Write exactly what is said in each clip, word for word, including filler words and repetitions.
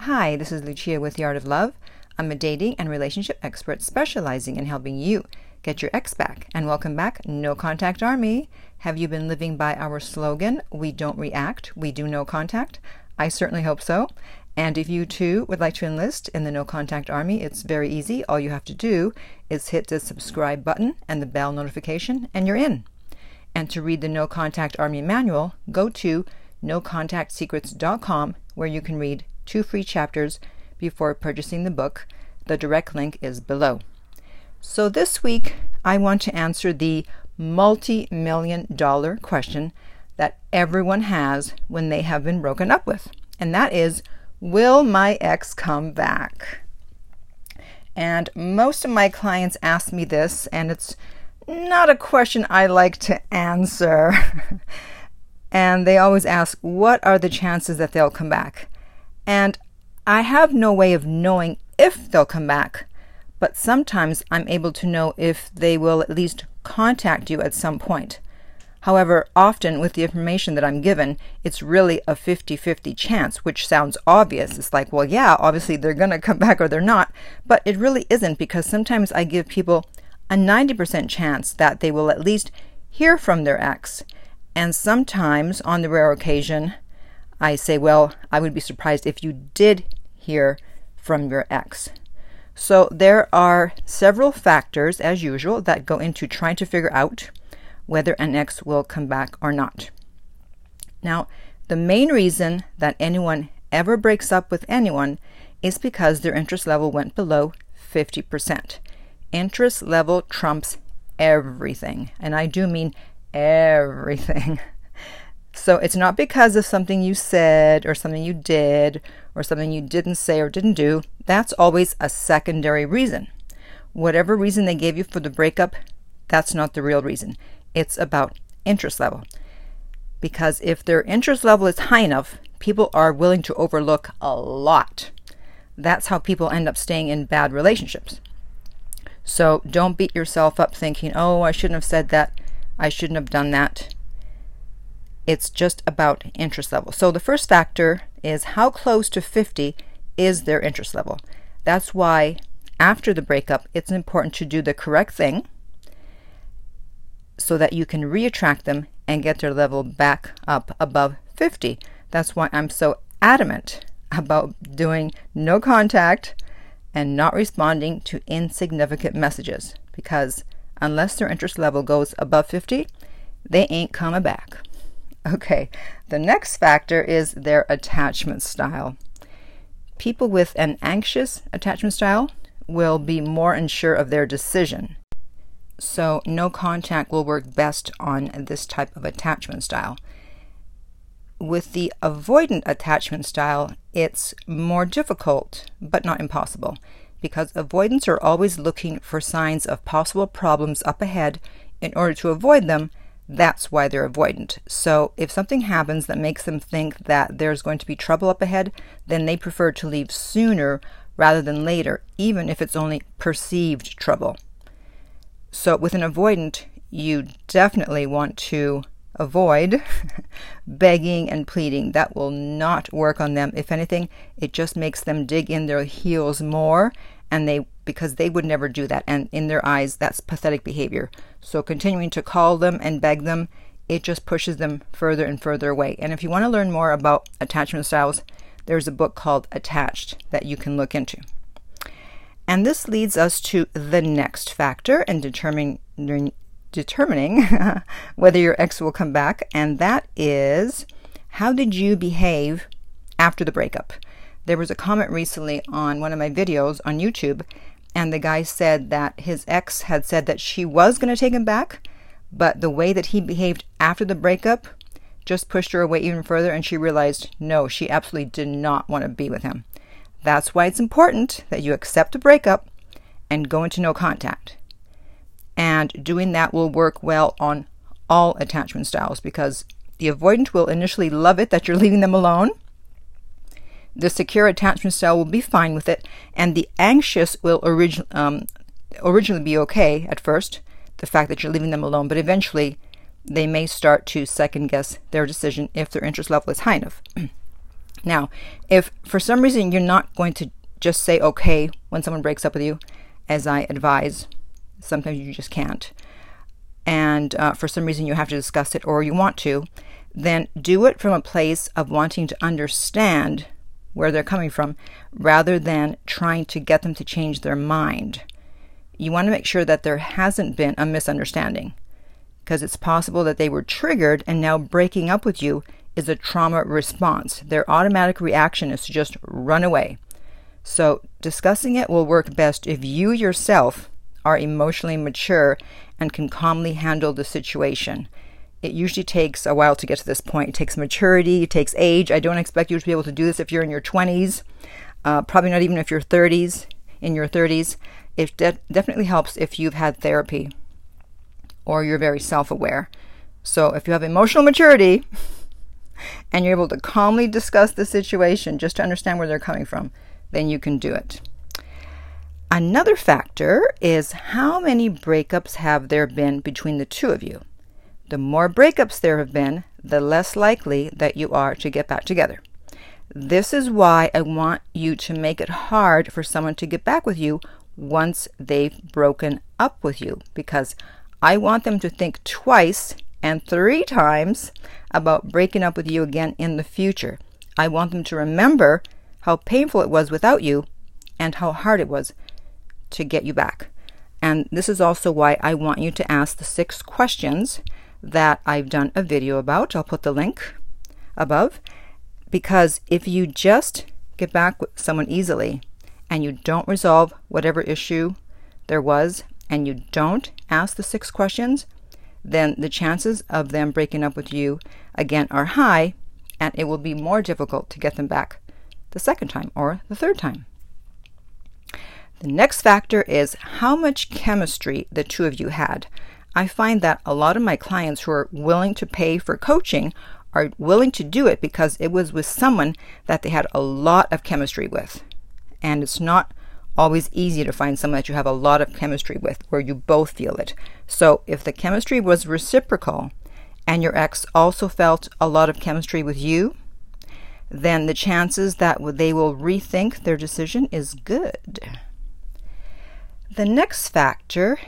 Hi, this is Lucia with The Art of Love. I'm a dating and relationship expert specializing in helping you get your ex back. And welcome back, No Contact Army. Have you been living by our slogan, we don't react, we do no contact? I certainly hope so. And if you too would like to enlist in the No Contact Army, it's very easy. All you have to do is hit the subscribe button and the bell notification and you're in. And to read the No Contact Army manual, go to No Contact Secrets dot com where you can read two free chapters before purchasing the book. The direct link is below. So this week, I want to answer the multi-million dollar question that everyone has when they have been broken up with. And that is, will my ex come back? And most of my clients ask me this, and it's not a question I like to answer. And they always ask, what are the chances that they'll come back? And I have no way of knowing if they'll come back, but sometimes I'm able to know if they will at least contact you at some point. However, often with the information that I'm given, it's really a fifty-fifty chance, which sounds obvious. It's like, well, yeah, obviously they're going to come back or they're not, but it really isn't, because sometimes I give people a ninety percent chance that they will at least hear from their ex. And sometimes, on the rare occasion, I say, well, I would be surprised if you did hear from your ex. So there are several factors, as usual, that go into trying to figure out whether an ex will come back or not. Now, the main reason that anyone ever breaks up with anyone is because their interest level went below fifty percent. Interest level trumps everything, and I do mean everything. So it's not because of something you said or something you did or something you didn't say or didn't do. That's always a secondary reason. Whatever reason they gave you for the breakup, that's not the real reason. It's about interest level. Because if their interest level is high enough, people are willing to overlook a lot. That's how people end up staying in bad relationships. So don't beat yourself up thinking, oh, I shouldn't have said that. I shouldn't have done that. It's just about interest level. So the first factor is how close to fifty is their interest level. That's why after the breakup, it's important to do the correct thing so that you can reattract them and get their level back up above fifty. That's why I'm so adamant about doing no contact and not responding to insignificant messages, because unless their interest level goes above fifty, they ain't coming back. Okay, the next factor is their attachment style. People with an anxious attachment style will be more unsure of their decision. So no contact will work best on this type of attachment style. With the avoidant attachment style, it's more difficult, but not impossible, because avoidants are always looking for signs of possible problems up ahead in order to avoid them. That's why they're avoidant. So if something happens that makes them think that there's going to be trouble up ahead, then they prefer to leave sooner rather than later, even if it's only perceived trouble. So with an avoidant, you definitely want to avoid begging and pleading. That will not work on them. If anything, it just makes them dig in their heels more, and they because they would never do that, and in their eyes that's pathetic behavior. So continuing to call them and beg them, it just pushes them further and further away. And if you want to learn more about attachment styles, there's a book called Attached that you can look into. And this leads us to the next factor in determining determining whether your ex will come back, and that is, how did you behave after the breakup? There was a comment recently on one of my videos on YouTube, and the guy said that his ex had said that she was going to take him back, but the way that he behaved after the breakup just pushed her away even further, and she realized, no, she absolutely did not want to be with him. That's why it's important that you accept a breakup and go into no contact. And doing that will work well on all attachment styles, because the avoidant will initially love it that you're leaving them alone. The secure attachment style will be fine with it, and the anxious will origi- um, originally be okay at first, the fact that you're leaving them alone, but eventually they may start to second guess their decision if their interest level is high enough. Now, if for some reason you're not going to just say okay when someone breaks up with you, as I advise, sometimes you just can't, and uh, for some reason you have to discuss it or you want to, then do it from a place of wanting to understand where they're coming from rather than trying to get them to change their mind. You want to make sure that there hasn't been a misunderstanding, because it's possible that they were triggered and now breaking up with you is a trauma response. Their automatic reaction is to just run away. So discussing it will work best if you yourself are emotionally mature and can calmly handle the situation. It usually takes a while to get to this point. It takes maturity, it takes age. I don't expect you to be able to do this if you're in your twenties, uh, probably not even if you're thirties, in your thirties. It de- definitely helps if you've had therapy or you're very self-aware. So if you have emotional maturity and you're able to calmly discuss the situation just to understand where they're coming from, then you can do it. Another factor is how many breakups have there been between the two of you. The more breakups there have been, the less likely that you are to get back together. This is why I want you to make it hard for someone to get back with you once they've broken up with you, because I want them to think twice and three times about breaking up with you again in the future. I want them to remember how painful it was without you and how hard it was to get you back. And this is also why I want you to ask the six questions that I've done a video about. I'll put the link above, because if you just get back with someone easily and you don't resolve whatever issue there was and you don't ask the six questions, then the chances of them breaking up with you again are high, and it will be more difficult to get them back the second time or the third time. The next factor is how much chemistry the two of you had. I find that a lot of my clients who are willing to pay for coaching are willing to do it because it was with someone that they had a lot of chemistry with. And it's not always easy to find someone that you have a lot of chemistry with, where you both feel it. So if the chemistry was reciprocal and your ex also felt a lot of chemistry with you, then the chances that they will rethink their decision is good. The next factor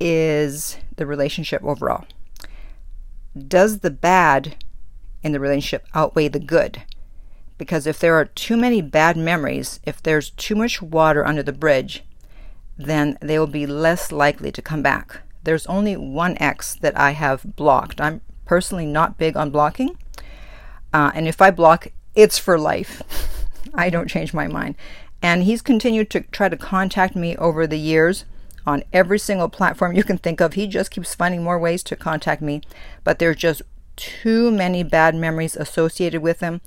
is the relationship overall. Does the bad in the relationship outweigh the good? Because if there are too many bad memories, if there's too much water under the bridge, then they will be less likely to come back. There's only one ex that I have blocked. I'm personally not big on blocking. Uh, and if I block, it's for life. I don't change my mind. And he's continued to try to contact me over the years on every single platform you can think of. He just keeps finding more ways to contact me, but there's just too many bad memories associated with him.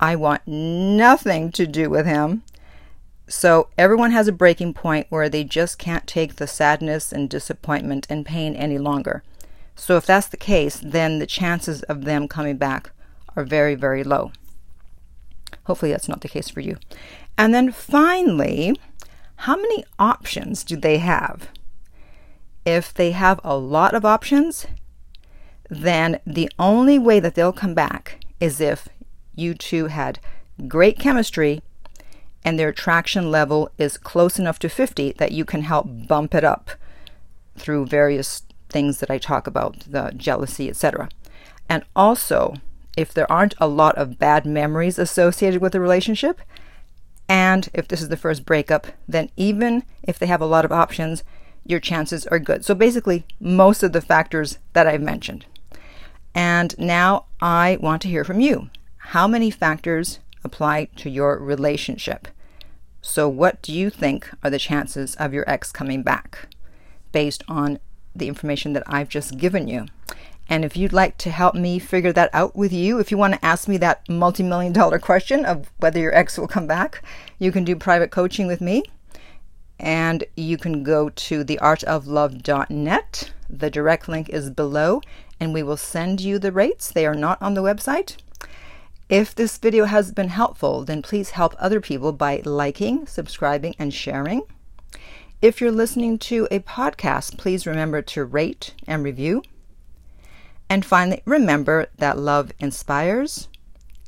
I want nothing to do with him. So everyone has a breaking point where they just can't take the sadness and disappointment and pain any longer. So if that's the case, then the chances of them coming back are very, very low. Hopefully that's not the case for you. And then finally, how many options do they have? If they have a lot of options, then the only way that they'll come back is if you two had great chemistry and their attraction level is close enough to fifty that you can help bump it up through various things that I talk about, the jealousy, et cetera. And also, if there aren't a lot of bad memories associated with the relationship, and if this is the first breakup, then even if they have a lot of options, your chances are good. So basically, most of the factors that I've mentioned. And now I want to hear from you. How many factors apply to your relationship? So what do you think are the chances of your ex coming back based on the information that I've just given you? And if you'd like to help me figure that out with you, if you want to ask me that multi-million dollar question of whether your ex will come back, you can do private coaching with me. And you can go to the art of love dot net. The direct link is below, and we will send you the rates. They are not on the website. If this video has been helpful, then please help other people by liking, subscribing, and sharing. If you're listening to a podcast, please remember to rate and review. And finally, remember that love inspires,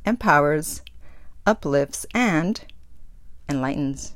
empowers, uplifts, and enlightens.